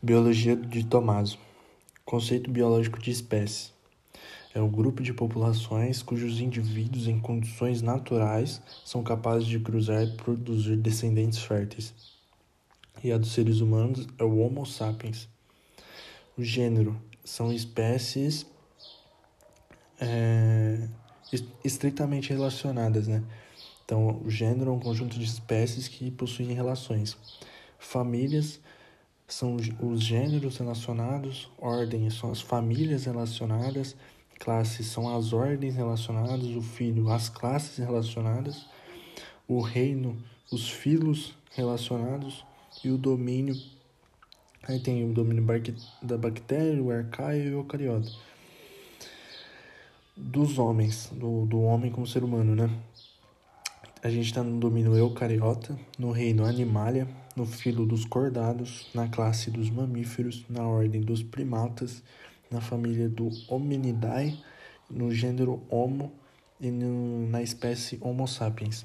Biologia de Tomaso. Conceito biológico de espécie. É um grupo de populações cujos indivíduos em condições naturais são capazes de cruzar e produzir descendentes férteis. E a dos seres humanos é o Homo sapiens. O gênero são espécies estritamente relacionadas, né? Então, o gênero é um conjunto de espécies que possuem relações. Famílias são os gêneros relacionados, ordens são as famílias relacionadas, classes são as ordens relacionadas, o filho, as classes relacionadas, o reino, os filos relacionados e o domínio. Aí tem o domínio da bactéria, o arcaia e o eucariota. Dos homens, do homem como ser humano, né? A gente está no domínio eucariota, no reino animalia, no filo dos cordados, na classe dos mamíferos, na ordem dos primatas, na família do Hominidae, no gênero Homo e na espécie Homo sapiens.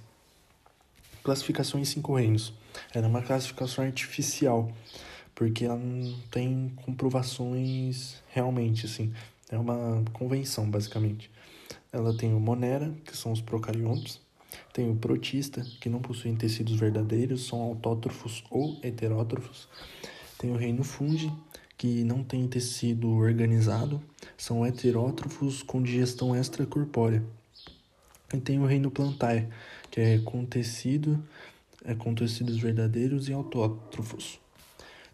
Classificação em 5 reinos. Era uma classificação artificial, porque ela não tem comprovações realmente, assim. É uma convenção, basicamente. Ela tem o Monera, que são os procariontes. Tem o protista, que não possuem tecidos verdadeiros, são autótrofos ou heterótrofos. Tem o reino fungi, que não tem tecido organizado, são heterótrofos com digestão extracorpórea. E tem o reino plantae, que é com tecidos verdadeiros e autótrofos.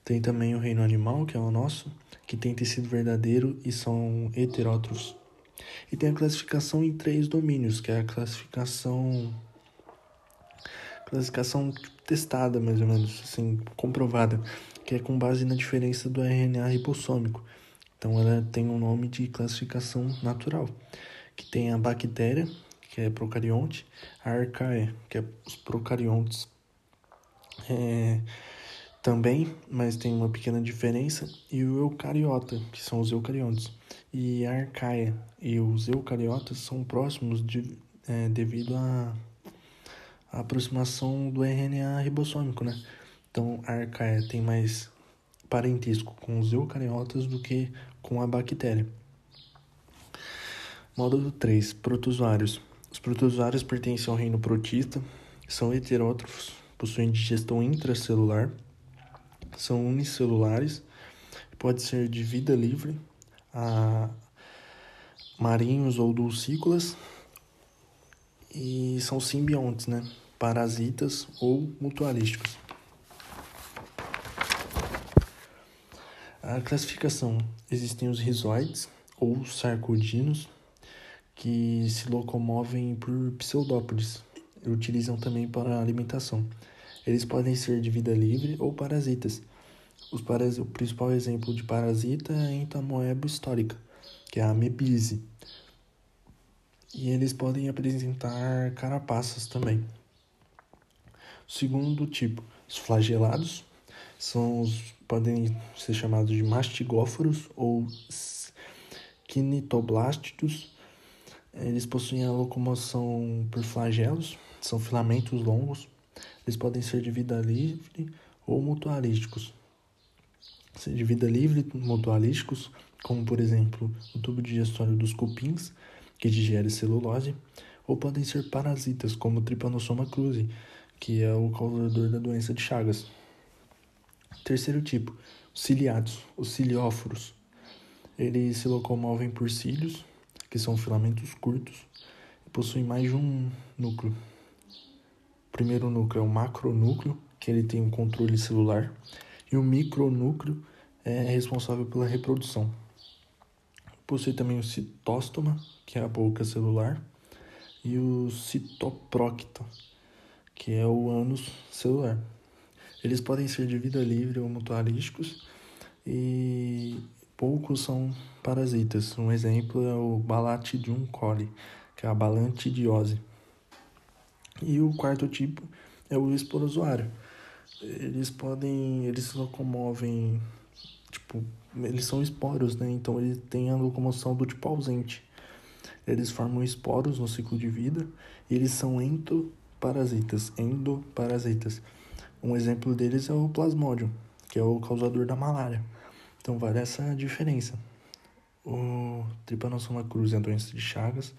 Tem também o reino animal, que é o nosso, que tem tecido verdadeiro e são heterótrofos. E tem a classificação em 3 domínios, que é a classificação testada, mais ou menos, assim, comprovada, que é com base na diferença do RNA ribossômico. Então ela tem um nome de classificação natural, que tem a bactéria, que é procarionte, a arcaea, que é os procariontes também, mas tem uma pequena diferença, e o eucariota, que são os eucariontes. E a arcaia e os eucariotas são próximos devido à aproximação do RNA ribossômico, né? Então, a arcaia tem mais parentesco com os eucariotas do que com a bactéria. Módulo 3. Protozoários. Os protozoários pertencem ao reino protista, são heterótrofos, possuem digestão intracelular, são unicelulares, pode ser de vida livre, a marinhos ou dulcícolas, e são simbiontes, né? Parasitas ou mutualísticos. A classificação: existem os rizoides ou sarcodinos, que se locomovem por pseudópodes e utilizam também para a alimentação. Eles podem ser de vida livre ou parasitas. O principal exemplo de parasita é a Entamoeba histolytica, que é a amebise. E eles podem apresentar carapaças também. O segundo tipo, os flagelados, podem ser chamados de mastigóforos ou quinitoblástidos. Eles possuem a locomoção por flagelos, são filamentos longos. Eles podem ser de vida livre ou mutualísticos. De vida livre, mutualísticos, como por exemplo o tubo digestório dos cupins, que digere celulose, ou podem ser parasitas, como o Trypanosoma cruzi, que é o causador da doença de Chagas. Terceiro tipo, os ciliados, os cilióforos. Eles se locomovem por cílios, que são filamentos curtos, e possuem mais de um núcleo. O primeiro núcleo é o macronúcleo, que ele tem um controle celular, e o micronúcleo é responsável pela reprodução. Possui também o citostoma, que é a boca celular, e o citoprocta, que é o ânus celular. Eles podem ser de vida livre ou mutualísticos, e poucos são parasitas. Um exemplo é o Balantidium coli, que é a balantidiose. E o quarto tipo é o esporozoário. Eles se locomovem, tipo, eles são esporos, né? Então eles têm a locomoção do tipo ausente. Eles formam esporos no ciclo de vida e eles são endoparasitas. Um exemplo deles é o Plasmodium, que é o causador da malária. Então, vale essa diferença. O Trypanosoma cruzi é uma doença de Chagas,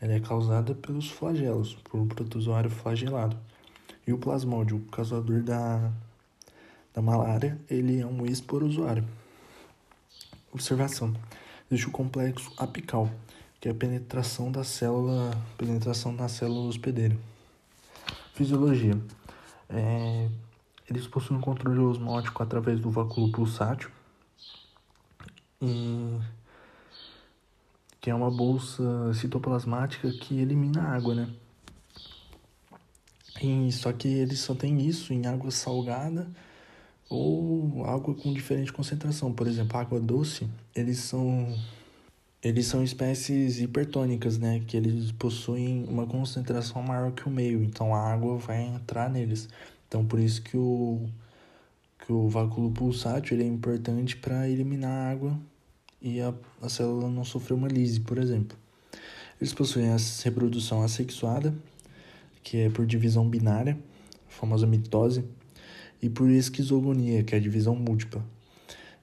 ela é causada pelos flagelos, por um protozoário flagelado. E o Plasmodium, o causador da malária, ele é um esporozoário. Observação: existe o complexo apical, que é a penetração da célula hospedeira. Fisiologia: eles possuem um controle osmótico através do vacúolo pulsátil, que é uma bolsa citoplasmática que elimina a água, né? Só que eles só tem isso em água salgada ou água com diferente concentração. Por exemplo, água doce, eles são espécies hipertônicas, né? Que eles possuem uma concentração maior que o meio, então a água vai entrar neles. Então, por isso que o vacúolo pulsátil ele é importante para eliminar a água e a célula não sofrer uma lise, por exemplo. Eles possuem a reprodução assexuada, que é por divisão binária, a famosa mitose, e por esquizogonia, que é a divisão múltipla.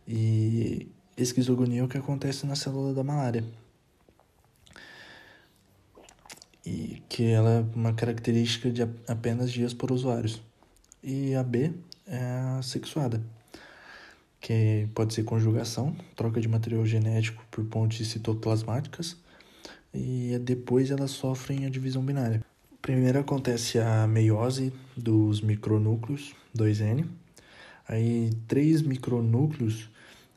E esquizogonia é o que acontece na célula da malária, e que ela é uma característica de apenas de esporozoários. E a B é a sexuada, que pode ser conjugação, troca de material genético por pontes citoplasmáticas, e depois elas sofrem a divisão binária. Primeiro acontece a meiose dos micronúcleos, 2N. Aí 3 micronúcleos,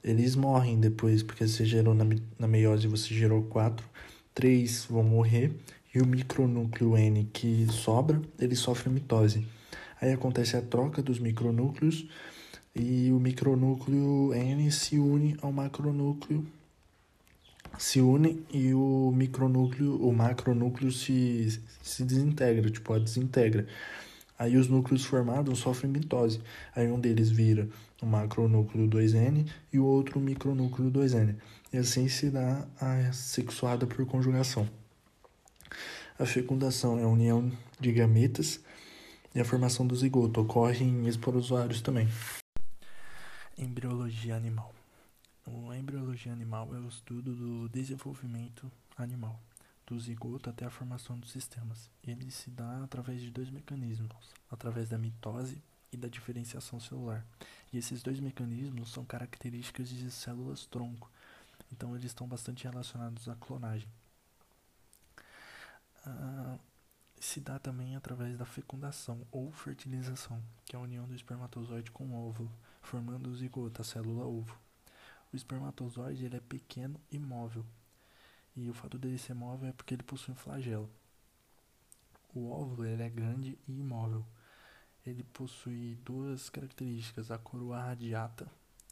eles morrem depois, porque você gerou na meiose, você gerou 4. 3 vão morrer, e o micronúcleo N que sobra, ele sofre mitose. Aí acontece a troca dos micronúcleos, e o micronúcleo N se une ao macronúcleo. Se une e o macronúcleo se desintegra, desintegra. Aí os núcleos formados sofrem mitose. Aí um deles vira o macronúcleo 2N e o outro o micronúcleo 2N. E assim se dá a sexuada por conjugação. A fecundação é a união de gametas e a formação do zigoto. Ocorre em esporozoários também. Embriologia animal. A embriologia animal é o estudo do desenvolvimento animal, do zigoto até a formação dos sistemas. Ele se dá através de dois mecanismos, através da mitose e da diferenciação celular. E esses dois mecanismos são características de células-tronco, então eles estão bastante relacionados à clonagem. Se dá também através da fecundação ou fertilização, que é a união do espermatozoide com o óvulo, formando o zigoto, a célula-ovo. O espermatozoide ele é pequeno e móvel, e o fato dele ser móvel é porque ele possui um flagelo. O óvulo ele é grande e imóvel. Ele possui duas características: a coroa radiata,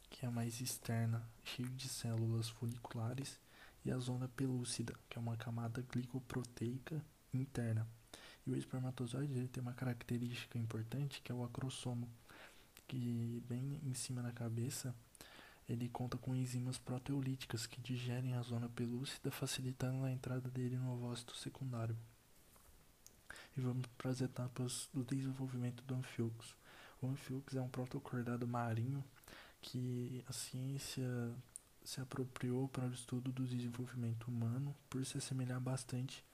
que é mais externa, cheia de células funiculares, e a zona pelúcida, que é uma camada glicoproteica interna. E o espermatozoide ele tem uma característica importante, que é o acrossomo, que bem em cima da cabeça. Ele conta com enzimas proteolíticas que digerem a zona pelúcida, facilitando a entrada dele no ovócito secundário. E vamos para as etapas do desenvolvimento do anfíoxo. O anfíoxo é um protocordado marinho que a ciência se apropriou para o estudo do desenvolvimento humano por se assemelhar bastante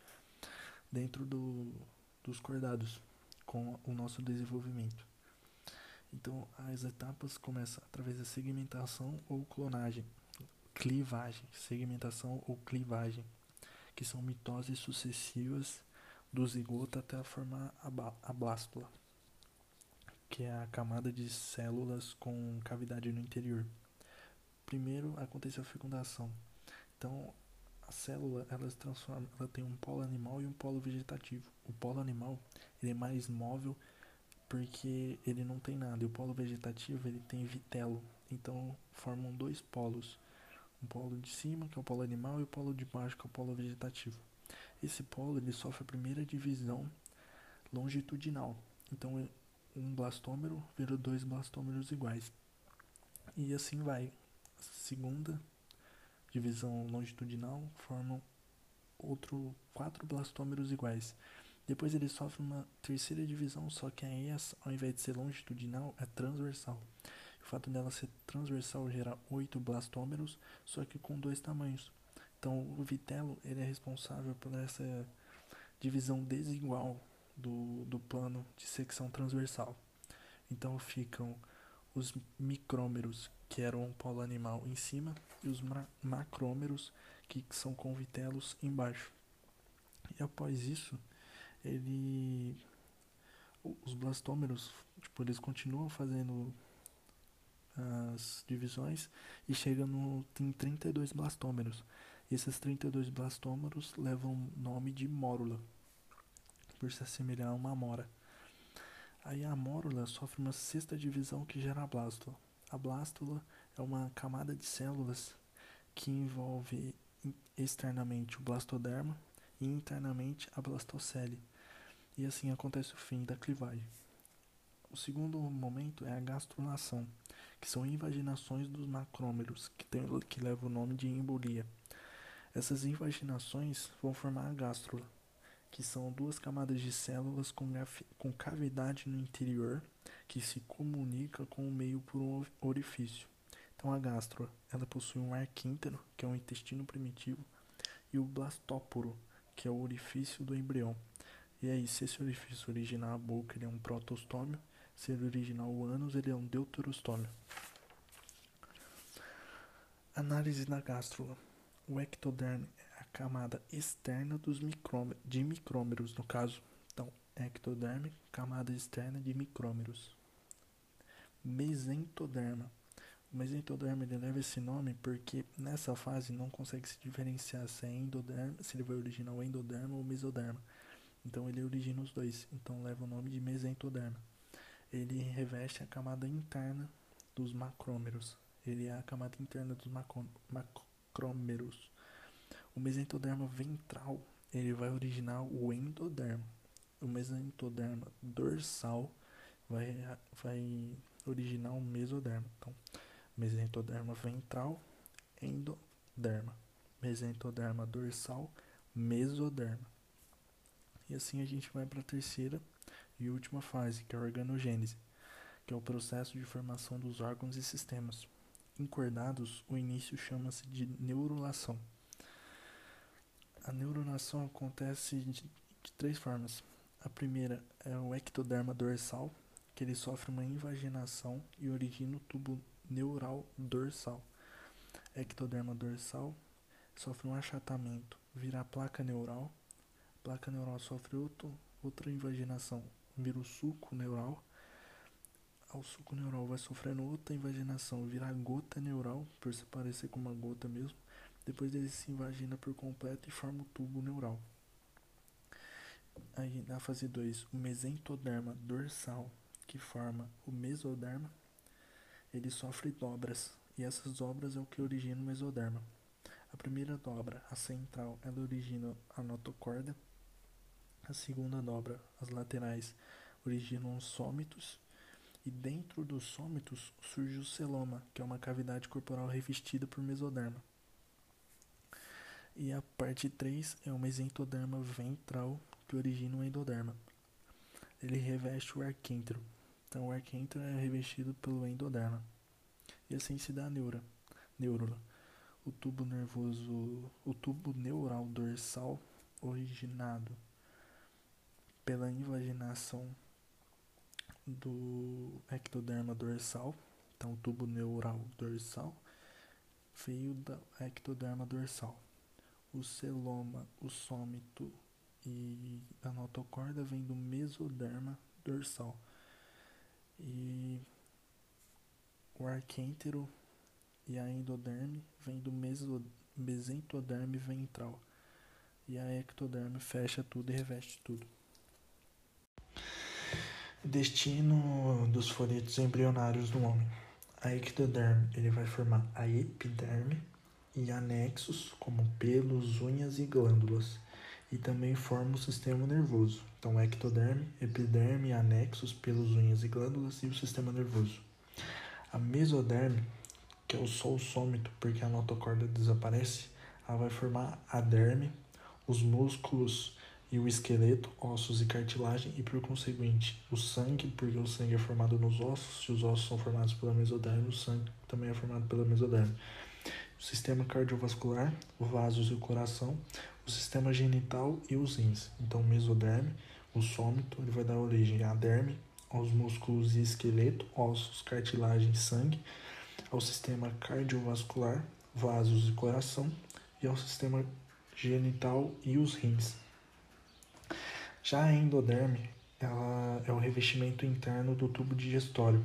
dentro dos cordados com o nosso desenvolvimento. Então, as etapas começam através da segmentação ou clivagem, segmentação ou clivagem, que são mitoses sucessivas do zigoto até formar a blástula, que é a camada de células com cavidade no interior. Primeiro acontece a fecundação. Então, a célula ela se transforma, ela tem um polo animal e um polo vegetativo. O polo animal ele é mais móvel, porque ele não tem nada, e o polo vegetativo ele tem vitelo, então formam dois polos, um polo de cima, que é o polo animal, e o polo de baixo, que é o polo vegetativo. Esse polo ele sofre a primeira divisão longitudinal, então um blastômero vira dois blastômeros iguais, e assim vai. A segunda divisão longitudinal formam quatro blastômeros iguais. Depois ele sofre uma terceira divisão, só que aí, ao invés de ser longitudinal, é transversal. o fato dela ser transversal gera 8 blastômeros, só que com 2 tamanhos. Então o vitelo ele é responsável por essa divisão desigual do plano de secção transversal. Então ficam os micrômeros, que eram um polo animal, em cima, e os macrômeros, que são convitelos, embaixo. E após isso, os blastômeros, eles continuam fazendo as divisões e chegam em 32 blastômeros. E esses 32 blastômeros levam o nome de mórula, por se assemelhar a uma amora. Aí a amórula sofre uma 6ª divisão que gera a blástula. A blástula é uma camada de células que envolve externamente o blastoderma e internamente a blastocele. E assim acontece o fim da clivagem. O segundo momento é a gastrulação, que são invaginações dos macrômeros, que leva o nome de embolia. Essas invaginações vão formar a gástrula, que são 2 camadas de células com cavidade no interior, que se comunica com o meio por um orifício. Então a gástrula, ela possui um arquíntero, que é um intestino primitivo, e o blastóporo, que é o orifício do embrião. E aí, se esse orifício originar a boca, ele é um protostômio, se ele originar o ânus, ele é um deuterostômio. Análise da gástrula. O ectoderme é a camada externa de micrômeros, no caso. Então, ectoderme, camada externa de micrômeros. Mesentoderma. O mesentoderma ele leva esse nome porque nessa fase não consegue se diferenciar se ele vai originar o endoderma ou o mesoderma. Então, ele origina os dois, então leva o nome de mesentoderma. Ele reveste a camada interna dos macrômeros. Ele é a camada interna dos macrômeros. O mesentoderma ventral, ele vai originar o endoderma. O mesentoderma dorsal vai originar o mesoderma. Então, mesentoderma ventral, endoderma. Mesentoderma dorsal, mesoderma. E assim a gente vai para a terceira e última fase, que é a organogênese, que é o processo de formação dos órgãos e sistemas. Encordados, o início chama-se de neurulação. A neurulação acontece de 3 formas. A primeira é o ectoderma dorsal, que ele sofre uma invaginação e origina o tubo neural dorsal. Ectoderma dorsal sofre um achatamento, vira a placa neural. A placa neural sofre outra invaginação, vira o suco neural. O suco neural vai sofrendo outra invaginação, vira a gota neural, por se parecer com uma gota mesmo. Depois ele se invagina por completo e forma o tubo neural. Aí na fase 2, o mesentoderma dorsal, que forma o mesoderma, ele sofre dobras. E essas dobras é o que origina o mesoderma. A primeira dobra, a central, ela origina a notocorda. A segunda dobra, as laterais, originam os sômitos. E dentro dos sômitos surge o celoma, que é uma cavidade corporal revestida por mesoderma. E a parte 3 é o mesentoderma ventral, que origina o endoderma. Ele reveste o arquíntero. Então o arquíntero é revestido pelo endoderma. E assim se dá a neurula. O tubo neural dorsal, originado pela invaginação do ectoderma dorsal, então o tubo neural dorsal veio da ectoderma dorsal. O celoma, o sômito e a notocorda vem do mesoderma dorsal. E o arquíntero e a endoderme vem do mesentoderme ventral. E a ectoderme fecha tudo e reveste tudo. Destino dos folhetos embrionários do homem. A ectoderme ele vai formar a epiderme e anexos, como pelos, unhas e glândulas. E também forma o sistema nervoso. Então, ectoderme, epiderme, anexos, pelos, unhas e glândulas e o sistema nervoso. A mesoderme, que é só o sômito, porque a notocorda desaparece, ela vai formar a derme, os músculos e o esqueleto, ossos e cartilagem, e por conseguinte o sangue, porque o sangue é formado nos ossos, se os ossos são formados pela mesoderme, o sangue também é formado pela mesoderme. O sistema cardiovascular, os vasos e o coração, o sistema genital e os rins. Então, mesoderme, o sômito, ele vai dar origem à derme, aos músculos e esqueleto, ossos, cartilagem e sangue, ao sistema cardiovascular, vasos e coração, e ao sistema genital e os rins. Já a endoderme, ela é o revestimento interno do tubo digestório.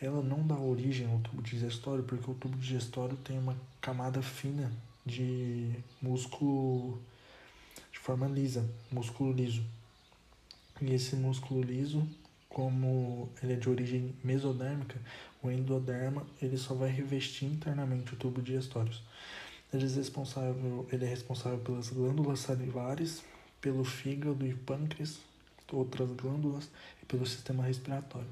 Ela não dá origem ao tubo digestório porque o tubo digestório tem uma camada fina de músculo de forma lisa, músculo liso. E esse músculo liso, como ele é de origem mesodérmica, o endoderma ele só vai revestir internamente o tubo digestório. Ele é responsável pelas glândulas salivares, pelo fígado e pâncreas, outras glândulas e pelo sistema respiratório.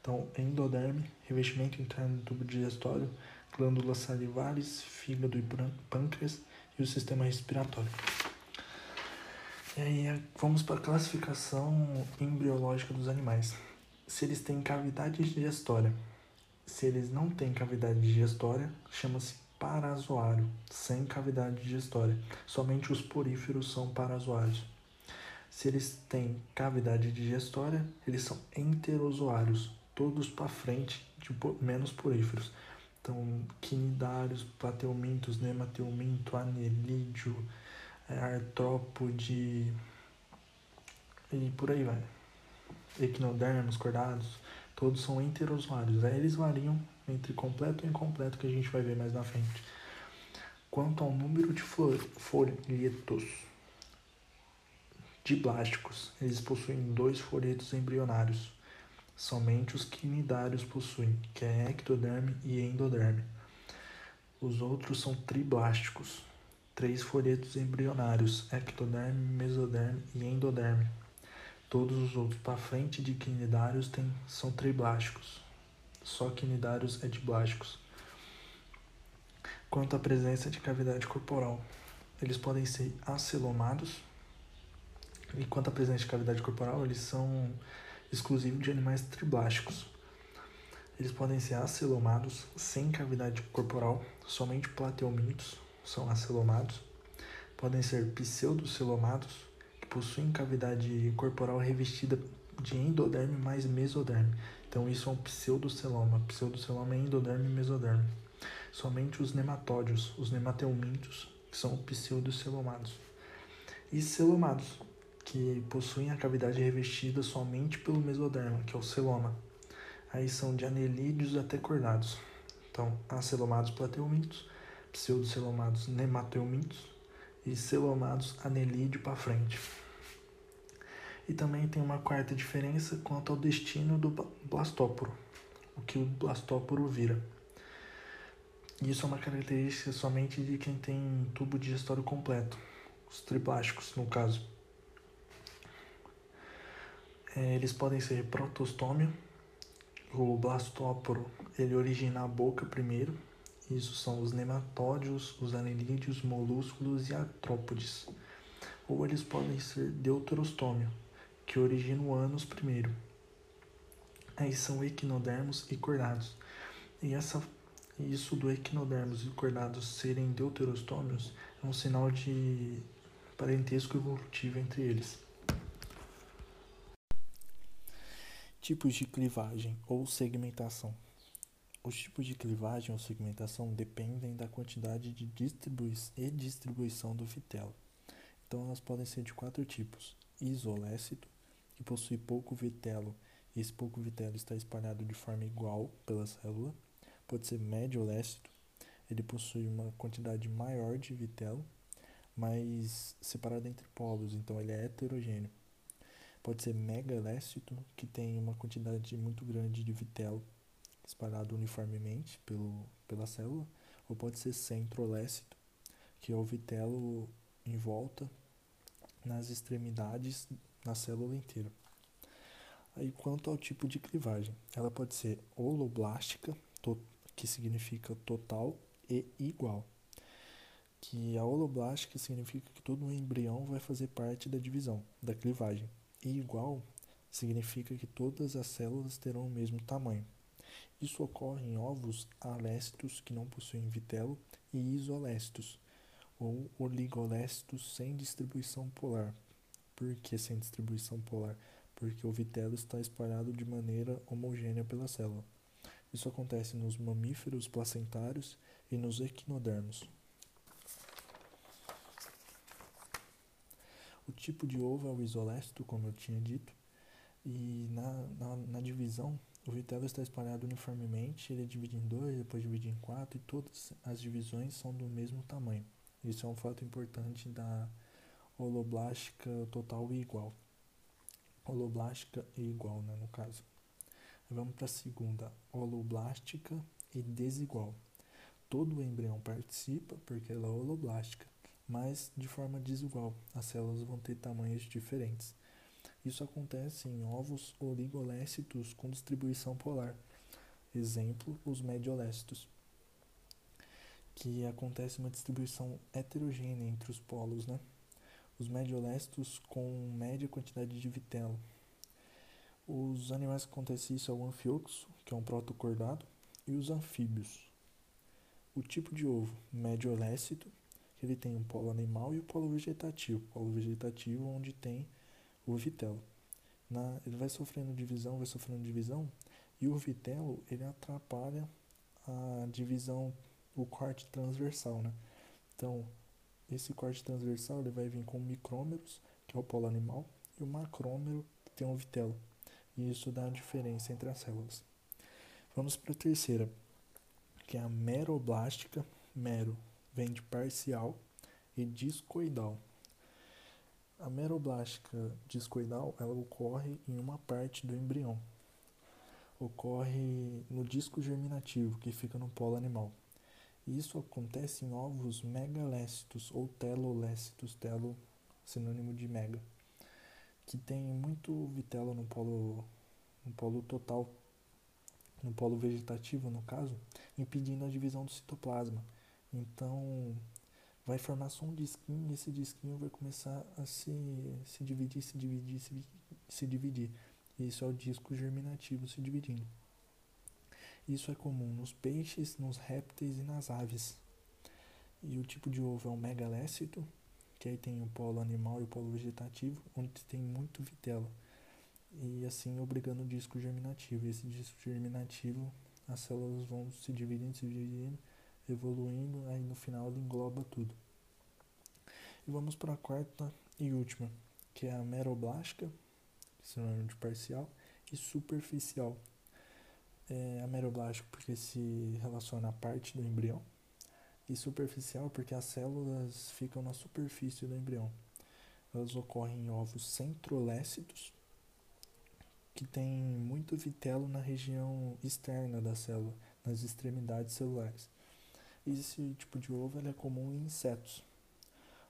Então, endoderme, revestimento interno do tubo digestório, glândulas salivares, fígado e pâncreas e o sistema respiratório. E aí vamos para a classificação embriológica dos animais. Se eles têm cavidade digestória. Se eles não têm cavidade digestória, chama-se parazoário, sem cavidade digestória. Somente os poríferos são parazoários. Se eles têm cavidade digestória, eles são enterozoários, todos para frente, menos poríferos. Então, quinidários, plateumintos, nematelminto, anelídeo, artrópode e por aí vai. Equinodermos, cordados, todos são enterozoários. Aí eles variam entre completo e incompleto, que a gente vai ver mais na frente. Quanto ao número de folhetos diblásticos, eles possuem 2 folhetos embrionários. Somente os quinidários possuem, que é ectoderme e endoderme. Os outros são triblásticos, 3 folhetos embrionários, ectoderme, mesoderme e endoderme. Todos os outros para frente de quinidários são triblásticos. Só quinidários é diblásticos. Quanto à presença de cavidade corporal, eles podem ser acelomados. E quanto à presença de cavidade corporal, eles são exclusivos de animais triblásticos. Eles podem ser acelomados sem cavidade corporal, somente plateumintos são acelomados. Podem ser pseudocelomados, que possuem cavidade corporal revestida de endoderme mais mesoderme. Então isso é um pseudoceloma. Pseudoceloma é endoderme e mesoderme. Somente os nematódios, os nemateumintos, que são pseudocelomados. E celomados, que possuem a cavidade revestida somente pelo mesoderma, que é o celoma. Aí são de anelídeos até cordados. Então, acelomados plateumintos, pseudocelomados nemateumintos e celomados anelídeo para frente. E também tem uma quarta diferença quanto ao destino do blastóporo, o que o blastóporo vira. Isso é uma característica somente de quem tem tubo digestório completo, os triplásticos no caso. Eles podem ser protostômio, o blastóporo ele origina a boca primeiro, isso são os nematódios, os anelídeos, molúsculos e artrópodes. Ou eles podem ser deuterostômio, que origina o ânus primeiro. Aí são equinodermos e cordados. E isso do equinodermos e cordados serem deuterostômios é um sinal de parentesco evolutivo entre eles. Tipos de clivagem ou segmentação. Os tipos de clivagem ou segmentação dependem da quantidade de distribuição do vitelo. Então elas podem ser de 4 tipos. Isolécito, que possui pouco vitelo, e esse pouco vitelo está espalhado de forma igual pela célula. Pode ser mediolécito, ele possui uma quantidade maior de vitelo, mas separado entre polos, então ele é heterogêneo. Pode ser megalécito, que tem uma quantidade muito grande de vitelo espalhado uniformemente pela célula. Ou pode ser centrolécito, que é o vitelo em volta nas extremidades na célula inteira. Aí, quanto ao tipo de clivagem, ela pode ser holoblástica, que significa total e igual, que a holoblástica significa que todo um embrião vai fazer parte da divisão, da clivagem. E igual significa que todas as células terão o mesmo tamanho. Isso ocorre em ovos alécitos que não possuem vitelo e isolécitos, ou oligolécitos sem distribuição polar. Por que sem distribuição polar? Porque o vitelo está espalhado de maneira homogênea pela célula. Isso acontece nos mamíferos placentários e nos equinodermos. O tipo de ovo é o isolécito, como eu tinha dito, e na divisão, o vitelo está espalhado uniformemente, ele é dividido em 2, depois dividido em 4, e todas as divisões são do mesmo tamanho. Isso é um fato importante da holoblástica total e igual. Holoblástica e igual, né, no caso. Vamos para a segunda, holoblástica e desigual. Todo o embrião participa, porque ela é holoblástica, mas de forma desigual, as células vão ter tamanhos diferentes. Isso acontece em ovos oligolécitos com distribuição polar, exemplo, os mediolécitos, que acontece uma distribuição heterogênea entre os polos, né? Os mediolécitos com média quantidade de vitelo. Os animais que acontece isso é o anfíoxo, que é um protocordado, e os anfíbios. O tipo de ovo mediolécito, que ele tem um polo animal e o polo vegetativo. O polo vegetativo onde tem o vitelo. Ele vai sofrendo divisão, e o vitelo ele atrapalha a divisão, o corte transversal, né? Então, esse corte transversal ele vai vir com micrômeros, que é o polo animal, e o macrômero, que tem o vitelo. E isso dá a diferença entre as células. Vamos para a terceira, que é a meroblástica. Mero vem de parcial e discoidal. A meroblástica discoidal, ela ocorre em uma parte do embrião. Ocorre no disco germinativo, que fica no polo animal. Isso acontece em ovos megalécitos ou telolécitos, telo sinônimo de mega, que tem muito vitelo no polo total, no polo vegetativo, no caso, impedindo a divisão do citoplasma. Então, vai formar só um disquinho, e esse disquinho vai começar a se dividir. Isso é o disco germinativo se dividindo. Isso é comum nos peixes, nos répteis e nas aves. E o tipo de ovo é o megalécito, que aí tem o polo animal e o polo vegetativo, onde tem muito vitelo. E assim, obrigando o disco germinativo. E esse disco germinativo, as células vão se dividindo, evoluindo, aí no final ele engloba tudo. E vamos para a quarta e última, que é a meroblástica, sinônimo de parcial, e superficial. É a meroblástica porque se relaciona à parte do embrião, e superficial porque as células ficam na superfície do embrião. Elas ocorrem em ovos centrolécitos, que tem muito vitelo na região externa da célula, nas extremidades celulares. Esse tipo de ovo ele é comum em insetos.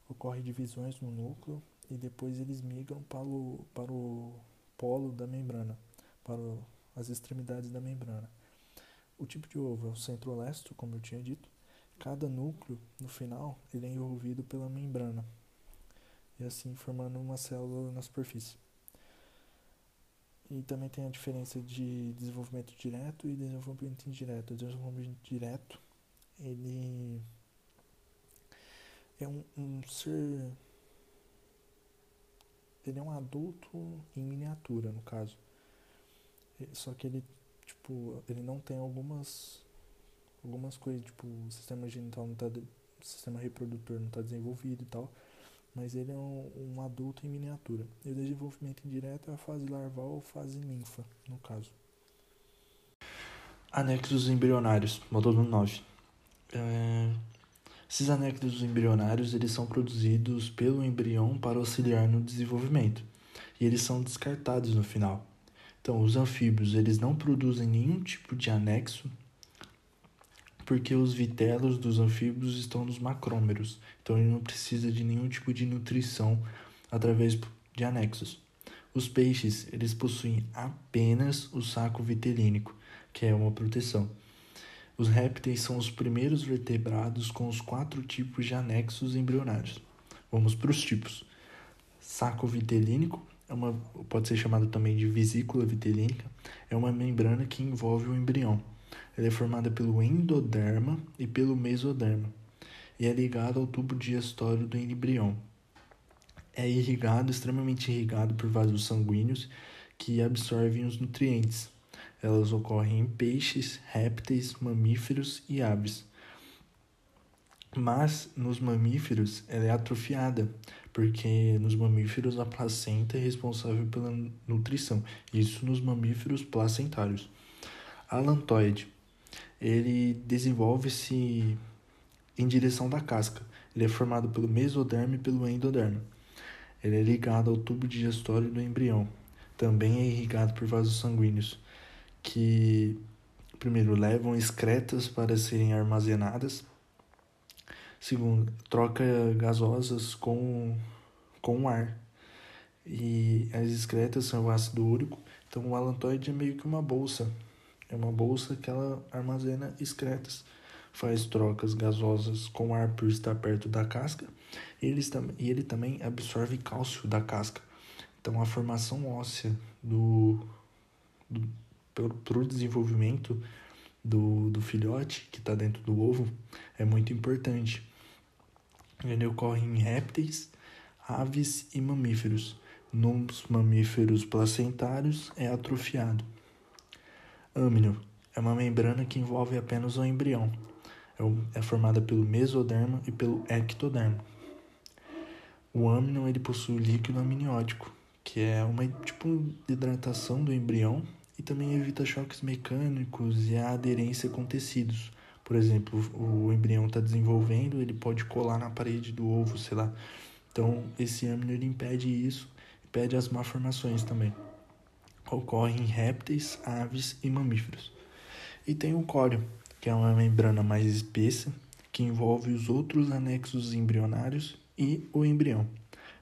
Ocorre divisões no núcleo e depois eles migram para o polo da membrana, as extremidades da membrana. O tipo de ovo é o centrolécito, como eu tinha dito. Cada núcleo, no final, ele é envolvido pela membrana, e assim formando uma célula na superfície. E também tem a diferença de desenvolvimento direto e desenvolvimento indireto. O desenvolvimento direto, ele é um ser, ele é um adulto em miniatura, no caso. Só que ele não tem algumas coisas, tipo, o sistema genital não tá, o sistema reprodutor não está desenvolvido e tal, mas ele é um adulto em miniatura. E o desenvolvimento indireto é a fase larval ou fase ninfa, no caso. Anexos embrionários, módulo 9. Esses anexos embrionários, eles são produzidos pelo embrião para auxiliar no desenvolvimento, e eles são descartados no final. Então, os anfíbios, eles não produzem nenhum tipo de anexo, porque os vitelos dos anfíbios estão nos macrômeros. Então, ele não precisa de nenhum tipo de nutrição através de anexos. Os peixes, eles possuem apenas o saco vitelínico, que é uma proteção. Os répteis são os primeiros vertebrados com os 4 tipos de anexos embrionários. Vamos para os tipos. Saco vitelínico, pode ser chamado também de vesícula vitelínica, é uma membrana que envolve o embrião. Ela é formada pelo endoderma e pelo mesoderma e é ligada ao tubo digestório do embrião. É irrigado, extremamente irrigado por vasos sanguíneos que absorvem os nutrientes. Elas ocorrem em peixes, répteis, mamíferos e aves. Mas nos mamíferos ela é atrofiada, porque nos mamíferos a placenta é responsável pela nutrição. Isso nos mamíferos placentários. Alantoide. Ele desenvolve-se em direção da casca. Ele é formado pelo mesoderma e pelo endoderma. Ele é ligado ao tubo digestório do embrião. Também é irrigado por vasos sanguíneos, que primeiro levam excretas para serem armazenadas. Segundo, troca gasosas com o ar. E as excretas são o ácido úrico. Então o alantoide é meio que uma bolsa. É uma bolsa que ela armazena excretas. Faz trocas gasosas com o ar por estar perto da casca. E ele também absorve cálcio da casca. Então a formação óssea para o desenvolvimento do filhote que está dentro do ovo é muito importante. Ele ocorre em répteis, aves e mamíferos. Nos mamíferos placentários é atrofiado. Âmnio é uma membrana que envolve apenas o embrião. É formada pelo mesoderma e pelo ectoderma. O âmnion ele possui líquido amniótico, que é uma tipo de hidratação do embrião e também evita choques mecânicos e a aderência com tecidos. Por exemplo, o embrião está desenvolvendo, ele pode colar na parede do ovo, sei lá. Então, esse âmnion ele impede isso, impede as malformações também. Ocorre em répteis, aves e mamíferos. E tem o córeo, que é uma membrana mais espessa, que envolve os outros anexos embrionários e o embrião.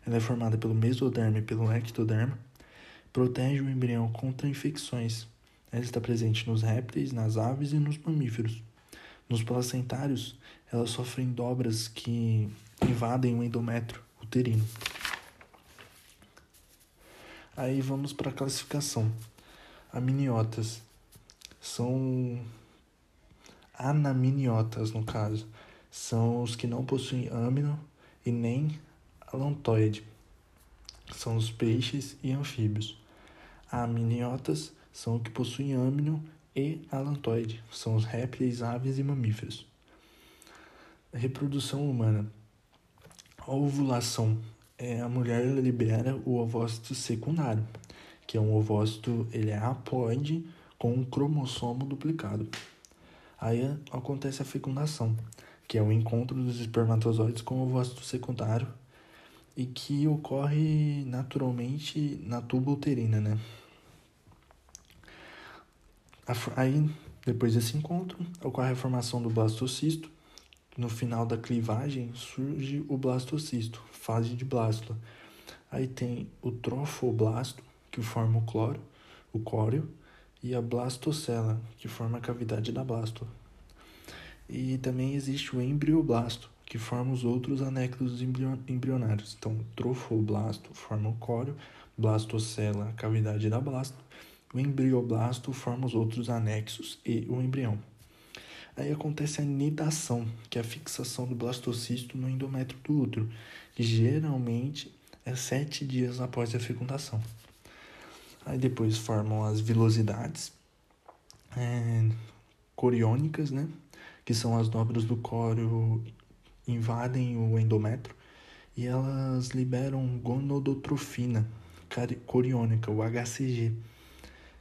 Ela é formada pelo mesoderma e pelo ectoderma, protege o embrião contra infecções. Ela está presente nos répteis, nas aves e nos mamíferos. Nos placentários, elas sofrem dobras que invadem o endométrio uterino. Aí vamos para a classificação. Aminiotas são anaminiotas, no caso. São os que não possuem âmnion e nem alantoide. São os peixes e anfíbios. Aminiotas são os que possuem âmnion e alantoide. São os répteis, aves e mamíferos. Reprodução humana. A ovulação. A mulher libera o ovócito secundário, que é um ovócito, ele é haploide com um cromossomo duplicado. Aí acontece a fecundação, que é o encontro dos espermatozoides com o ovócito secundário e que ocorre naturalmente na tuba uterina, né? Aí, depois desse encontro, ocorre a formação do blastocisto. No final da clivagem surge o blastocisto, fase de blástula. Aí tem o trofoblasto, que forma o córeo, e a blastocela, que forma a cavidade da blástula. E também existe o embrioblasto, que forma os outros anexos embrionários. Então, trofoblasto forma o córeo, blastocela, a cavidade da blástula, o embrioblasto forma os outros anexos e o embrião. Aí acontece a nidação, que é a fixação do blastocisto no endométrio do útero, que geralmente é 7 dias após a fecundação. Aí depois formam as vilosidades coriônicas, né? Que são as dobras do córeo, invadem o endométrio e elas liberam gonodotrofina coriônica, o HCG,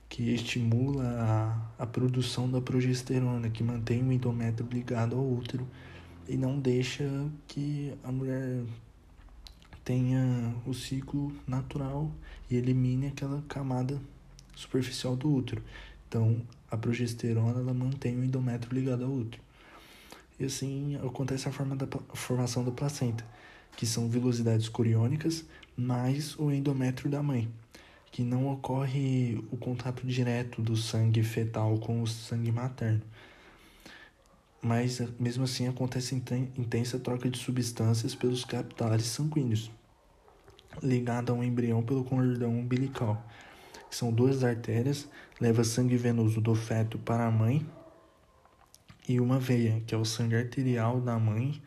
que estimula a produção da progesterona, que mantém o endométrio ligado ao útero e não deixa que a mulher tenha o ciclo natural e elimine aquela camada superficial do útero. Então, a progesterona ela mantém o endométrio ligado ao útero. E assim acontece a formação da placenta, que são vilosidades coriônicas mais o endométrio da mãe, que não ocorre o contato direto do sangue fetal com o sangue materno. mas mesmo assim acontece intensa troca de substâncias pelos capilares sanguíneos, ligada ao embrião pelo cordão umbilical, que são duas artérias, leva sangue venoso do feto para a mãe, e uma veia, que é o sangue arterial da mãe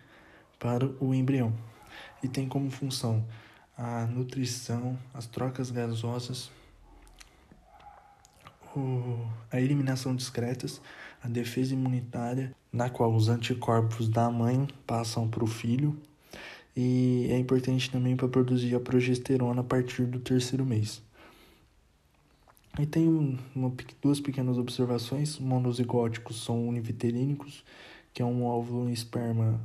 para o embrião, e tem como função a nutrição, as trocas gasosas, a eliminação de excretas, a defesa imunitária, na qual os anticorpos da mãe passam para o filho, e é importante também para produzir a progesterona a partir do 3º mês. E tem duas pequenas observações. Monozigóticos são univitelínicos, que é um óvulo e esperma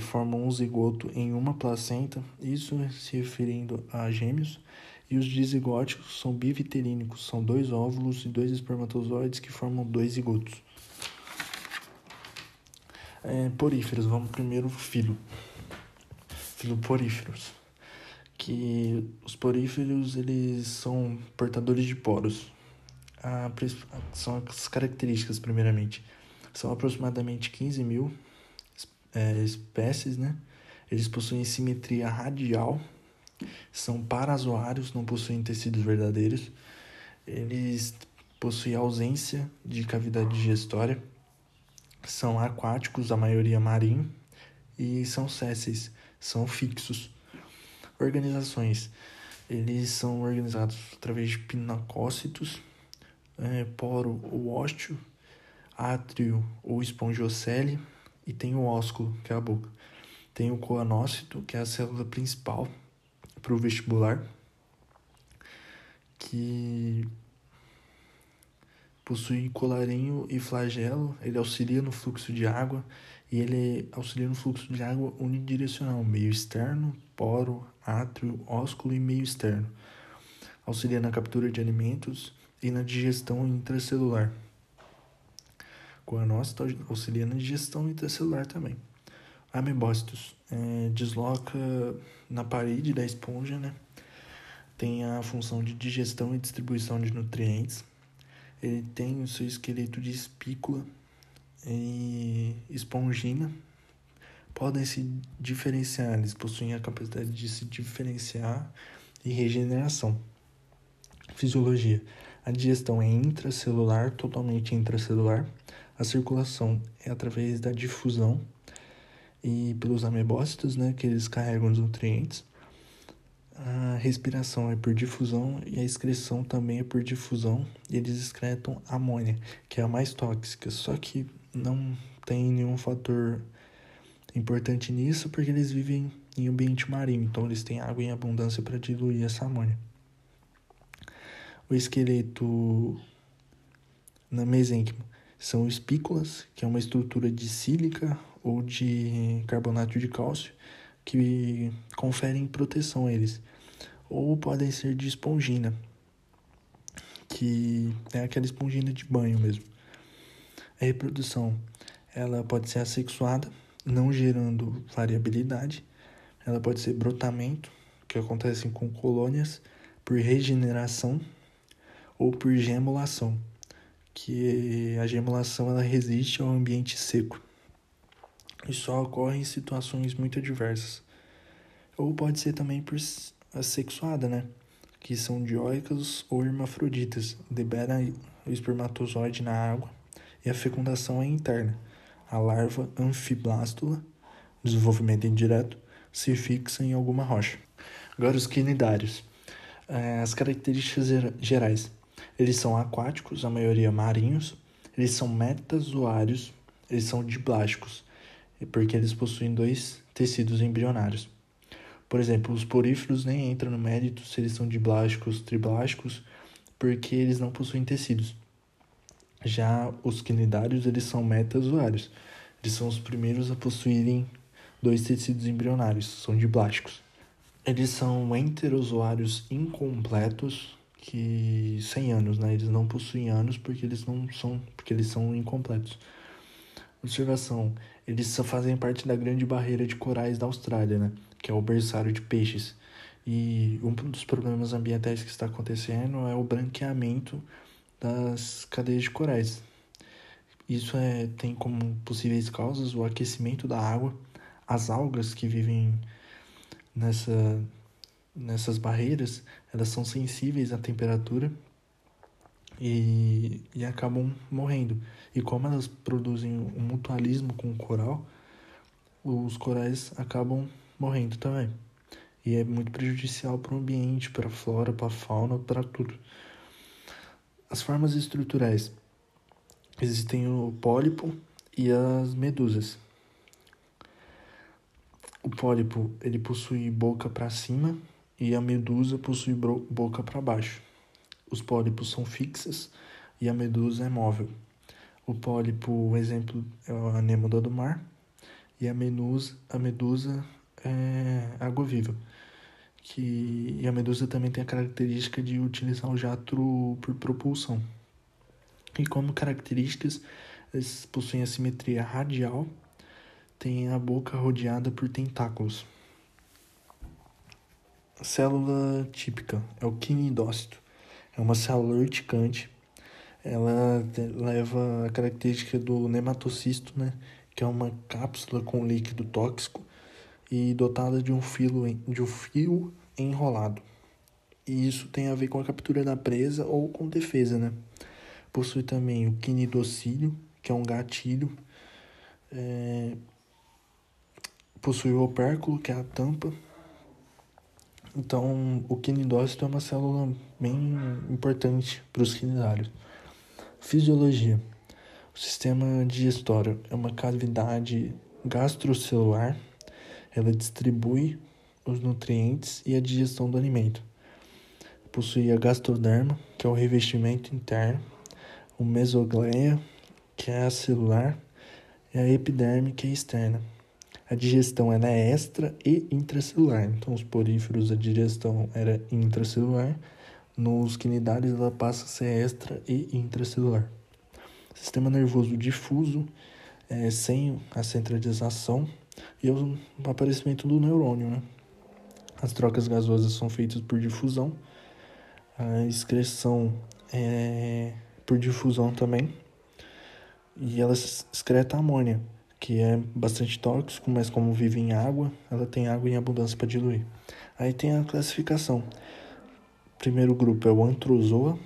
formam um zigoto em uma placenta, isso se referindo a gêmeos. E os dizigóticos são bivitelínicos, são 2 óvulos e 2 espermatozoides que formam 2 zigotos. Poríferos, vamos primeiro filo. Filoporíferos, que os poríferos eles são portadores de poros. São as características, primeiramente. São aproximadamente 15.000 espécies, né? Eles possuem simetria radial, são parazoários, não possuem tecidos verdadeiros. Eles possuem ausência de cavidade digestória, são aquáticos, a maioria marinho, e são sésseis, são fixos. Organizações: eles são organizados através de pinacócitos, poro ou ósteo, átrio ou espongiocele, e tem o ósculo, que é a boca. Tem o coanócito, que é a célula principal para o vestibular, que possui colarinho e flagelo. Ele auxilia no fluxo de água, e ele auxilia no fluxo de água unidirecional, meio externo, poro, átrio, ósculo e meio externo. Auxilia na captura de alimentos e na digestão intracelular. Coanócito auxilia na digestão intracelular também. Amebócitos, desloca na parede da esponja, né? Tem a função de digestão e distribuição de nutrientes. Ele tem o seu esqueleto de espícula e espongina. Podem se diferenciar, eles possuem a capacidade de se diferenciar e regeneração. Fisiologia: a digestão é intracelular, totalmente intracelular. A circulação é através da difusão e pelos amebócitos, né, que eles carregam os nutrientes. A respiração é por difusão e a excreção também é por difusão. Eles excretam amônia, que é a mais tóxica, só que não tem nenhum fator importante nisso, porque eles vivem em ambiente marinho, então eles têm água em abundância para diluir essa amônia. O esqueleto na mesênquima são espículas, que é uma estrutura de sílica ou de carbonato de cálcio, que conferem proteção a eles, ou podem ser de espongina, que é aquela espongina de banho mesmo. A reprodução, ela pode ser assexuada, não gerando variabilidade. Ela pode ser brotamento, que acontece com colônias, por regeneração ou por gemulação, que a gemulação ela resiste ao ambiente seco e só ocorre em situações muito adversas. Ou pode ser também por assexuada, né? Que são dioicas ou hermafroditas, libera o espermatozoide na água e a fecundação é interna. A larva anfiblástula, desenvolvimento indireto, se fixa em alguma rocha. Agora os quinidários. As características gerais: eles são aquáticos, a maioria marinhos, eles são metazoários, eles são diblásticos, porque eles possuem 2 tecidos embrionários. Por exemplo, os poríferos nem entram no mérito se eles são diblásticos, triblásticos, porque eles não possuem tecidos. Já os quinidários, eles são metazoários. Eles são os primeiros a possuírem 2 tecidos embrionários, são diblásticos. Eles são enterozoários incompletos, que sem anos, né? Eles não possuem anos porque eles são incompletos. Observação: eles fazem parte da Grande Barreira de Corais da Austrália, né? Que é o berçário de peixes. E um dos problemas ambientais que está acontecendo é o branqueamento das cadeias de corais. Isso tem como possíveis causas o aquecimento da água, as algas que vivem nessas barreiras, elas são sensíveis à temperatura e acabam morrendo. E como elas produzem um mutualismo com o coral, os corais acabam morrendo também. E é muito prejudicial para o ambiente, para a flora, para a fauna, para tudo. As formas estruturais. Existem o pólipo e as medusas. O pólipo, ele possui boca para cima e a medusa possui boca para baixo. Os pólipos são fixas e a medusa é móvel. O pólipo, um exemplo, é a anêmoda do mar e a medusa é água viva. E a medusa também tem a característica de utilizar o jato por propulsão. E como características, eles possuem a simetria radial, têm a boca rodeada por tentáculos. A célula típica é o quinidócito. É uma célula urticante. Ela leva a característica do nematocisto, que é uma cápsula com líquido tóxico e dotada de um fio enrolado. E isso tem a ver com a captura da presa ou com defesa, Possui também o quinidocílio, que é um gatilho. Possui o opérculo, que é a tampa. Então, o quinidócito é uma célula bem importante para os quinidários. Fisiologia. O sistema digestório é uma cavidade gastrocelular. Ela distribui os nutrientes e a digestão do alimento. Possui a gastroderma, que é o revestimento interno. O mesogleia, que é a celular, e a epiderme, que é externa. A digestão ela é extra e intracelular. Então, os poríferos, a digestão era intracelular. Nos quinidários, ela passa a ser extra e intracelular. Sistema nervoso difuso, sem a centralização e o aparecimento do neurônio. As trocas gasosas são feitas por difusão. A excreção é por difusão também, e ela excreta amônia, que é bastante tóxico, mas como vive em água, ela tem água em abundância para diluir. Aí tem a classificação. O primeiro grupo é o antrozoa,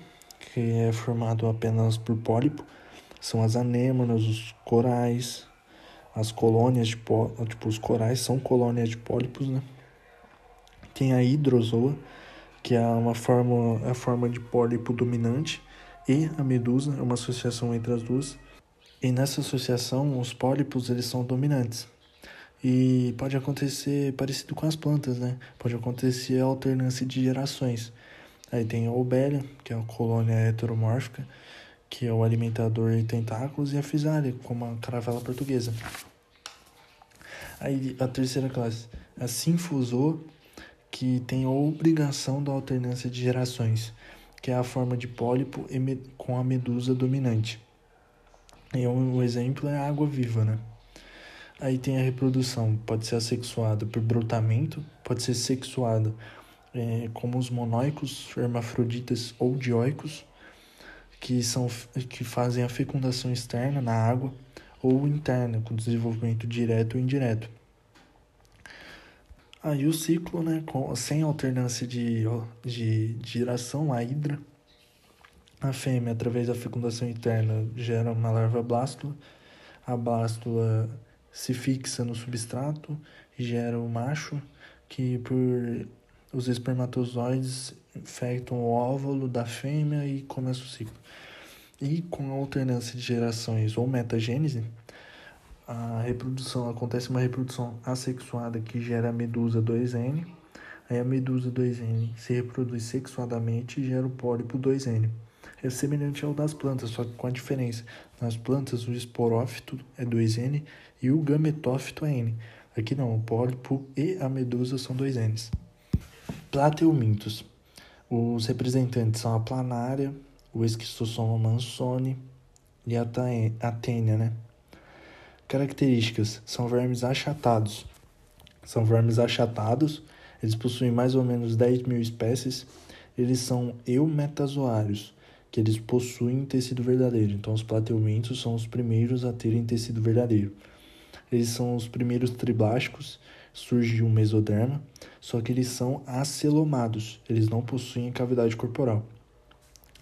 que é formado apenas por pólipo, são as anêmonas, os corais, as colônias de pólipos, os corais são colônias de pólipos, Tem a hidrozoa, que é a forma de pólipo dominante, e a medusa, é uma associação entre as duas. E nessa associação, os pólipos, eles são dominantes. E pode acontecer parecido com as plantas, Pode acontecer a alternância de gerações. Aí tem a Obelia, que é uma colônia heteromórfica, que é o alimentador de tentáculos, e a Physalia, como a caravela portuguesa. Aí a terceira classe, a sinfusoa, que tem a obrigação da alternância de gerações, que é a forma de pólipo com a medusa dominante. E um exemplo é a água viva, Aí tem a reprodução, pode ser assexuada por brotamento, pode ser sexuada como os monóicos, hermafroditas ou dioicos, que fazem a fecundação externa na água ou interna, com desenvolvimento direto ou indireto. Aí o ciclo, sem alternância de geração, a Hydra, a fêmea, através da fecundação interna, gera uma larva blástula, a blástula se fixa no substrato e gera o macho, que por os espermatozoides infectam o óvulo da fêmea e começa o ciclo. E com a alternância de gerações ou metagênese, a reprodução, acontece uma reprodução assexuada que gera a medusa 2N. Aí a medusa 2N se reproduz sexuadamente e gera o pólipo 2N. É semelhante ao das plantas, só que com a diferença. Nas plantas o esporófito é 2N e o gametófito é N. Aqui não, o pólipo e a medusa são 2Ns. Plateumintos. Os representantes são a planária, o Schistosoma mansoni e a tênia, Características, são vermes achatados, eles possuem mais ou menos 10 mil espécies, eles são eumetazoários, que eles possuem tecido verdadeiro. Então, os plateumintos são os primeiros a terem tecido verdadeiro. Eles são os primeiros triblásticos, surge de um mesoderma, só que eles são acelomados, eles não possuem cavidade corporal.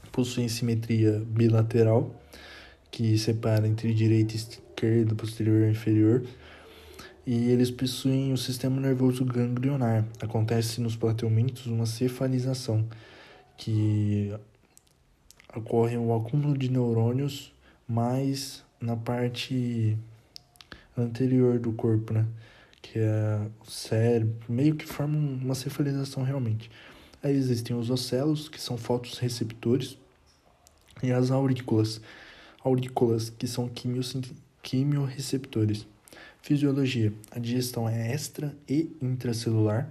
Possuem simetria bilateral, que separa entre direita e esquerda, posterior e inferior, e eles possuem o sistema nervoso ganglionar. Acontece nos plateumintos uma cefalização, que ocorre o acúmulo de neurônios mais na parte anterior do corpo, né? Que é o cérebro, meio que forma uma cefalização realmente. Aí existem os ocelos, que são fotorreceptores, e as aurículas, que são quimiorreceptores. Fisiologia, a digestão é extra e intracelular.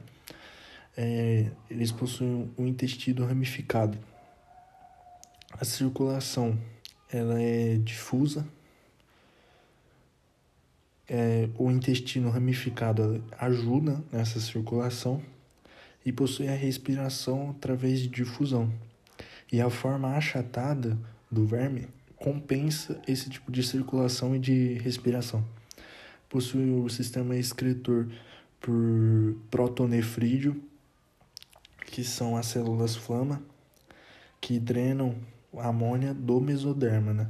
Eles possuem o intestino ramificado. A circulação, ela é difusa. O intestino ramificado ajuda nessa circulação e possui a respiração através de difusão. E a forma achatada do verme compensa esse tipo de circulação e de respiração. Possui o sistema excretor por protonefrídeo, que são as células flama, que drenam a amônia do mesoderma, né?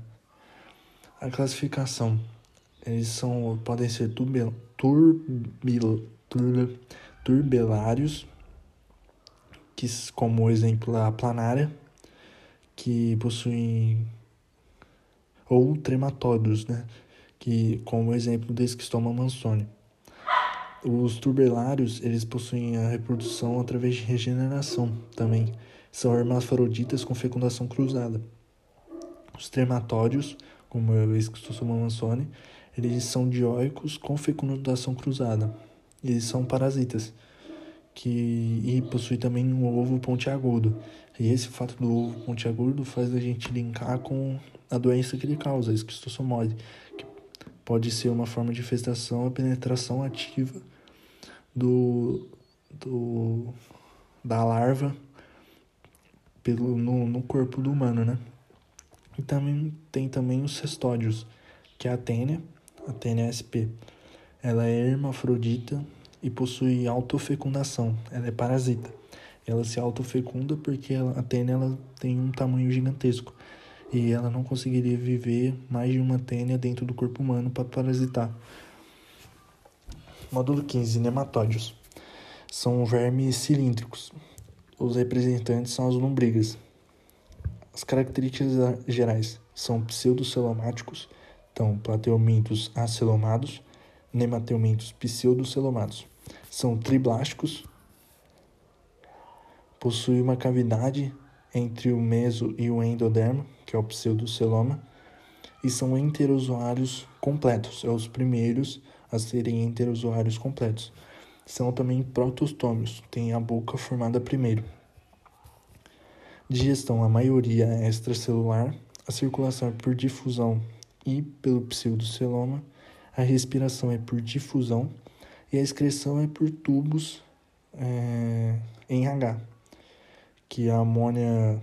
A classificação. Eles podem ser turbelários, que, como exemplo a planária, que possuem, ou trematóides, né, que, como exemplo do Schistosoma mansoni. Os turbelários, eles possuem a reprodução através de regeneração também. São hermafroditas com fecundação cruzada. Os trematóides, como é o Schistosoma mansoni, eles são dioicos com fecundação cruzada. Eles são parasitas. E possui também um ovo pontiagudo. E esse fato do ovo pontiagudo faz a gente linkar com a doença que ele causa, a esquistossomose, que pode ser uma forma de infestação e penetração ativa da larva no corpo do humano, né? E também tem os cestódios, que é a tênia SP. Ela é hermafrodita e possui autofecundação. Ela é parasita. Ela se autofecunda porque a tênia tem um tamanho gigantesco. E ela não conseguiria viver mais de uma tênia dentro do corpo humano para parasitar. Módulo 15, nematóides. São vermes cilíndricos. Os representantes são as lombrigas. As características gerais são pseudocelomáticos, então plateumintos acelomados, nemateumintos pseudocelomados. São triblásticos, possuem uma cavidade entre o meso e o endoderma, que é o pseudoceloma, e são enterozoários completos, são os primeiros a serem enterozoários completos. São também protostômios, tem a boca formada primeiro. Digestão, a maioria é extracelular, a circulação é por difusão e pelo pseudoceloma, a respiração é por difusão e a excreção é por tubos em H, que a amônia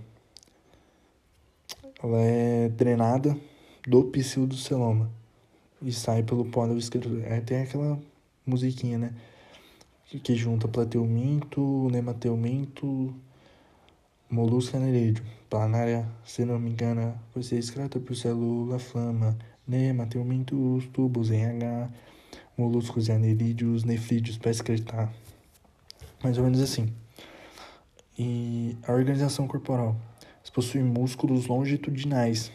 ela é drenada do pseudoceloma e sai pelo pódio esquerdo. Tem aquela musiquinha, né? Que junta plateuminto, nemateuminto, Molusca anerídeo, planária, se não me engano, vai ser excreta por célula flama, nemateumintos, tubos em H, moluscos anerídeos, nefrídeos para excretar. Mais ou menos assim. E a organização corporal. Eles possuem músculos longitudinais.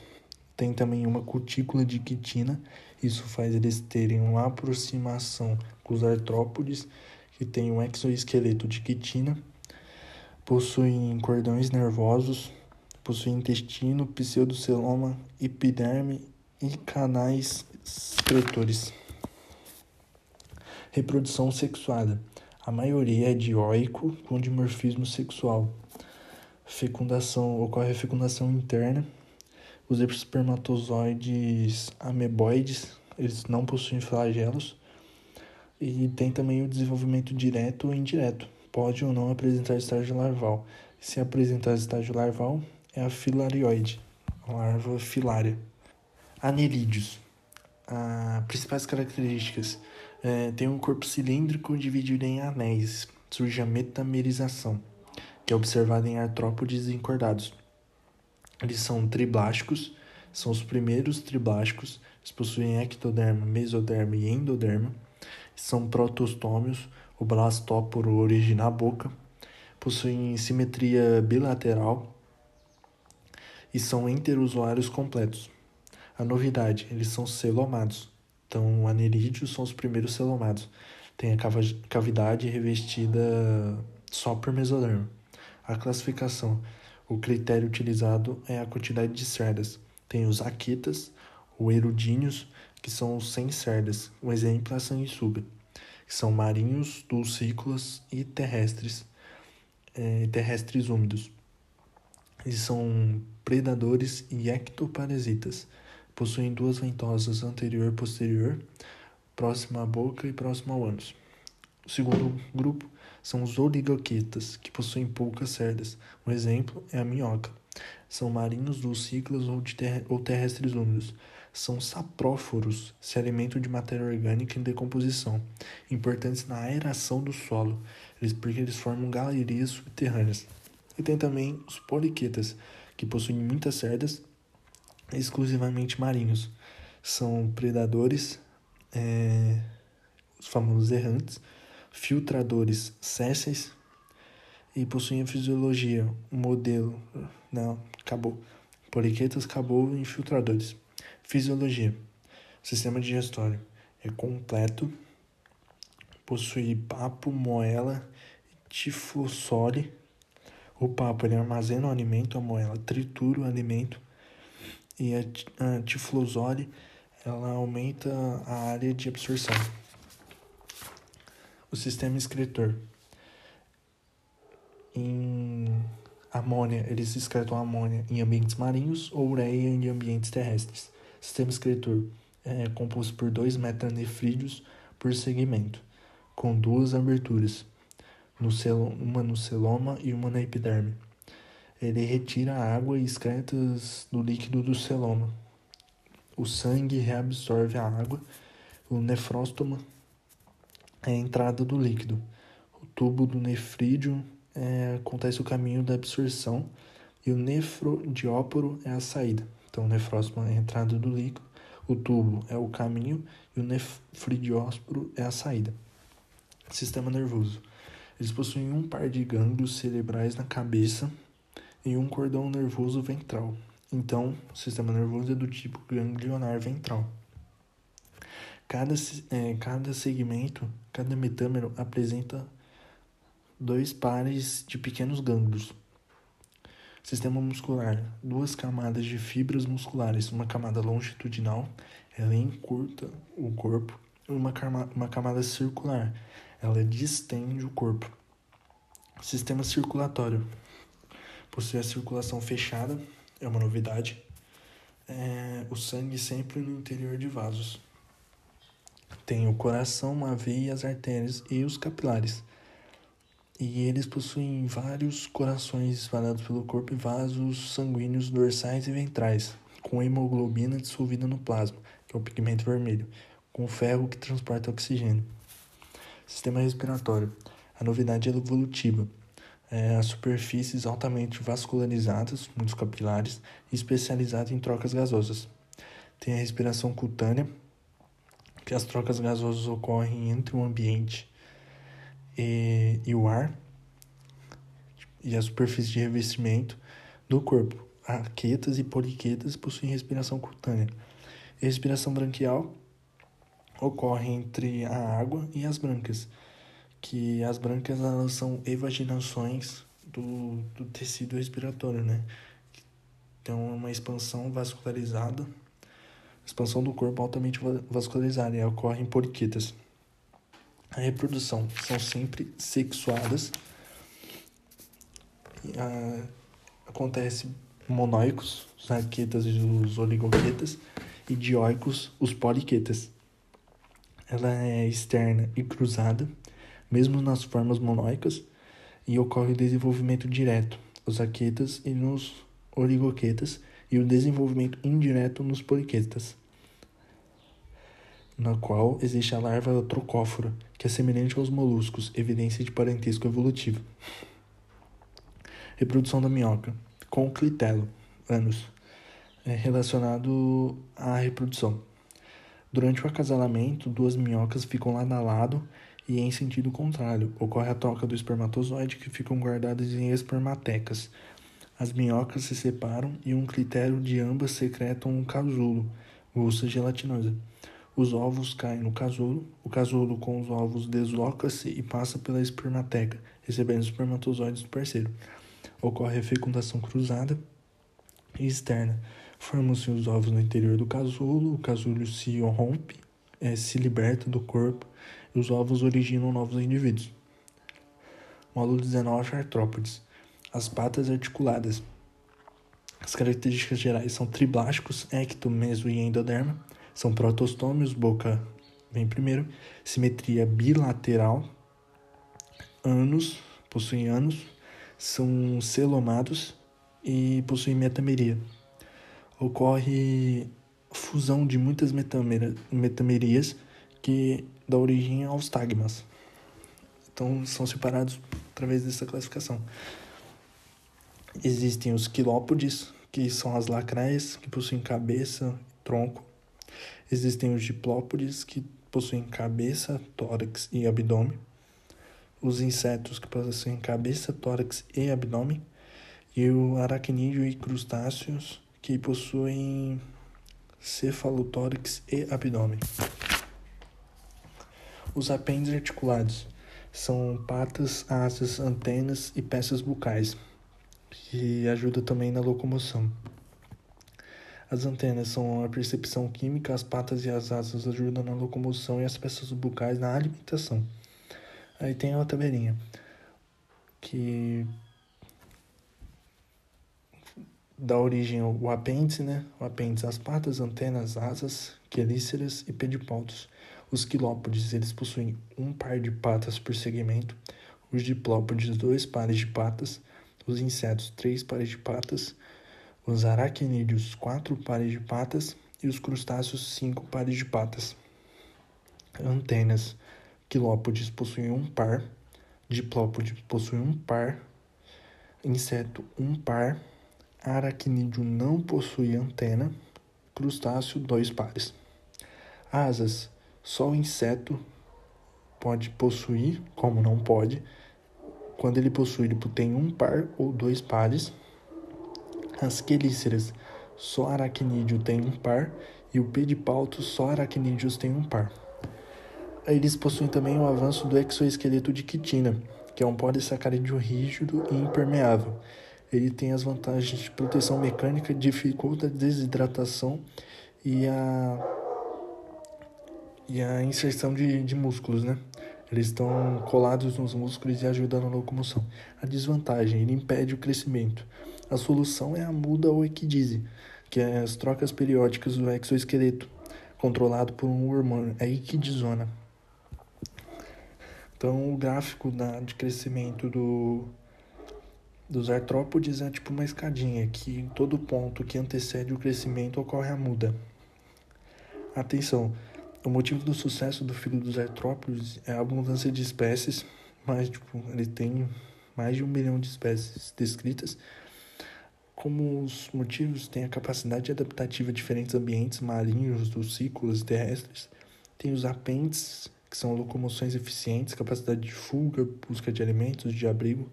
Tem também uma cutícula de quitina. Isso faz eles terem uma aproximação com os artrópodes, que tem um exoesqueleto de quitina. Possuem cordões nervosos, possuem intestino, pseudoceloma, epiderme e canais excretores. Reprodução sexuada. A maioria é dioico com dimorfismo sexual. Ocorre a fecundação interna. Os espermatozoides ameboides, eles não possuem flagelos. E tem também o desenvolvimento direto ou indireto. Pode ou não apresentar estágio larval. Se apresentar estágio larval, é a filarioide, uma árvore filária. Anelídeos. As principais características: tem um corpo cilíndrico dividido em anéis. Surge a metamerização, que é observada em artrópodes encordados. Eles são triblásticos, são os primeiros triblásticos, eles possuem ectoderma, mesoderma e endoderma, são protostômios, o blastóporo origina a boca, possuem simetria bilateral e são enterozoários completos. A novidade, eles são celomados, então anelídeos são os primeiros celomados, tem a cavidade revestida só por mesoderma. A classificação, o critério utilizado é a quantidade de cerdas. Tem os aquitas, ou erudíneos, que são os sem cerdas. Um exemplo é a sanguessuga, que são marinhos, dulcícolas e terrestres úmidos. Eles são predadores e ectoparasitas. Possuem duas ventosas, anterior e posterior, próxima à boca e próxima ao ânus. O segundo grupo são os oligoquitas, que possuem poucas cerdas. Um exemplo é a minhoca. São marinhos, dulcícolas ou terrestres úmidos. São sapróforos, se alimentam de matéria orgânica em decomposição, importantes na aeração do solo, porque eles formam galerias subterrâneas. E tem também os poliquitas, que possuem muitas cerdas, exclusivamente marinhos. São predadores, os famosos errantes, filtradores sésseis, e possuem a fisiologia, um modelo... Não, acabou. Poliquetas, acabou, em filtradores. Fisiologia. Sistema digestório é completo, possui papo, moela e tiflossole. O papo, ele armazena o alimento, a moela tritura o alimento, e a tiflossole, ela aumenta a área de absorção. O sistema excretor. Em amônia, eles excretam amônia em ambientes marinhos ou ureia em ambientes terrestres. O sistema excretor é composto por 2 metanefrídeos por segmento, com 2 aberturas, uma no celoma e uma na epiderme. Ele retira a água e excretas do líquido do celoma. O sangue reabsorve a água. O nefróstoma é a entrada do líquido. O tubo do nefrídeo acontece o caminho da absorção, e o nefrodióporo é a saída. Então, o nefróstoma é a entrada do líquido, o tubo é o caminho e o nefridiósporo é a saída. Sistema nervoso. Eles possuem um par de gânglios cerebrais na cabeça e um cordão nervoso ventral. Então, o sistema nervoso é do tipo ganglionar ventral. Cada segmento, cada metâmero apresenta 2 pares de pequenos gânglios. Sistema muscular. 2 camadas de fibras musculares. Uma camada longitudinal, ela encurta o corpo. Uma camada circular, ela distende o corpo. Sistema circulatório. Possui a circulação fechada, é uma novidade. O sangue sempre no interior de vasos. Tem o coração, a veia, as artérias e os capilares. E eles possuem vários corações espalhados pelo corpo e vasos sanguíneos dorsais e ventrais, com hemoglobina dissolvida no plasma, que é o pigmento vermelho, com ferro que transporta oxigênio. Sistema respiratório. A novidade é evolutiva. As superfícies altamente vascularizadas, muitos capilares, e especializadas em trocas gasosas. Tem a respiração cutânea, que as trocas gasosas ocorrem entre o ambiente e o ar, e a superfície de revestimento do corpo. Aquetas e poliquetas possuem respiração cutânea. A respiração branquial ocorre entre a água e as brancas, que as brancas, elas são evaginações do tecido respiratório, né? Então é uma expansão vascularizada. Expansão do corpo altamente vascularizada, e ocorre em poliquetas. A reprodução, são sempre sexuadas, acontece monóicos, os arquetas e os oligoquetas, e dioicos, os poliquetas. Ela é externa e cruzada, mesmo nas formas monóicas, e ocorre o desenvolvimento direto, os aquetas e nos oligoquetas e o desenvolvimento indireto nos poliquetas, na qual existe a larva trocófora, que é semelhante aos moluscos, evidência de parentesco evolutivo. Reprodução da minhoca, com o clitelo, anos, relacionado à reprodução. Durante o acasalamento, duas minhocas ficam lado a lado e em sentido contrário. Ocorre a troca do espermatozoide, que ficam guardadas em espermatecas. As minhocas se separam e um clitelo de ambas secretam um casulo, bolsa gelatinosa. Os ovos caem no casulo, o casulo com os ovos desloca-se e passa pela espermateca, recebendo os espermatozoides do parceiro. Ocorre a fecundação cruzada e externa. Formam-se os ovos no interior do casulo, o casulo se rompe, se liberta do corpo e os ovos originam novos indivíduos. Módulo 19, artrópodes. As patas articuladas. As características gerais são triblásticos, ecto, meso e endoderma. São protostômios, boca vem primeiro, simetria bilateral, ânus, possuem ânus, são celomados e possuem metameria. Ocorre fusão de muitas metamerias que dá origem aos tagmas. Então são separados através dessa classificação. Existem os quilópodes, que são as lacraias, que possuem cabeça e tronco. Existem os diplópodes, que possuem cabeça, tórax e abdômen. Os insetos, que possuem cabeça, tórax e abdômen. E o aracnídeo e crustáceos, que possuem cefalotórax e abdômen. Os apêndices articulados são patas, asas, antenas e peças bucais, que ajuda também na locomoção. As antenas são a percepção química, as patas e as asas ajudam na locomoção e as peças bucais na alimentação. Aí tem uma tabelinha que dá origem ao apêndice, né? O apêndice, as patas, antenas, asas, quelíceras e pedipaltos. Os quilópodes, eles possuem um par de patas por segmento. Os diplópodes, 2 pares de patas. Os insetos, 3 pares de patas. Os aracnídeos, 4 pares de patas. E os crustáceos, 5 pares de patas. Antenas. Quilópodes possuem 1 par. Diplópodes possuem 1 par. Inseto, 1 par. Aracnídeo não possui antena. Crustáceo, 2 pares. Asas. Só o inseto pode possuir, como não pode, quando ele possui, ele tem 1 par ou 2 pares. As quelíceras, só aracnídeo tem 1 par, e o pedipalto, só aracnídeos tem 1 par. Eles possuem também o avanço do exoesqueleto de quitina, que é um polissacarídeo rígido e impermeável. Ele tem as vantagens de proteção mecânica, dificulta a desidratação e a inserção de músculos, né? Eles estão colados nos músculos e ajudam na locomoção. A desvantagem, ele impede o crescimento. A solução é a muda ou equidise, que é as trocas periódicas do exoesqueleto, controlado por um hormônio, a equidisona. Então, o gráfico de crescimento dos artrópodes é tipo uma escadinha, que em todo ponto que antecede o crescimento ocorre a muda. Atenção! O motivo do sucesso do filho dos artrópodes é a abundância de espécies, mas ele tem mais de 1 milhão de espécies descritas. Como os motivos têm a capacidade adaptativa a diferentes ambientes marinhos, dulcícolas, terrestres, tem os apêndices, que são locomoções eficientes, capacidade de fuga, busca de alimentos, de abrigo,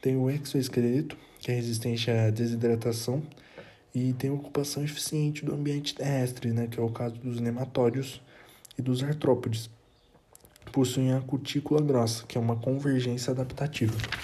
tem o exoesqueleto, que é resistente à desidratação, e tem ocupação eficiente do ambiente terrestre, né, que é o caso dos nematóides e dos artrópodes. Possuem a cutícula grossa, que é uma convergência adaptativa.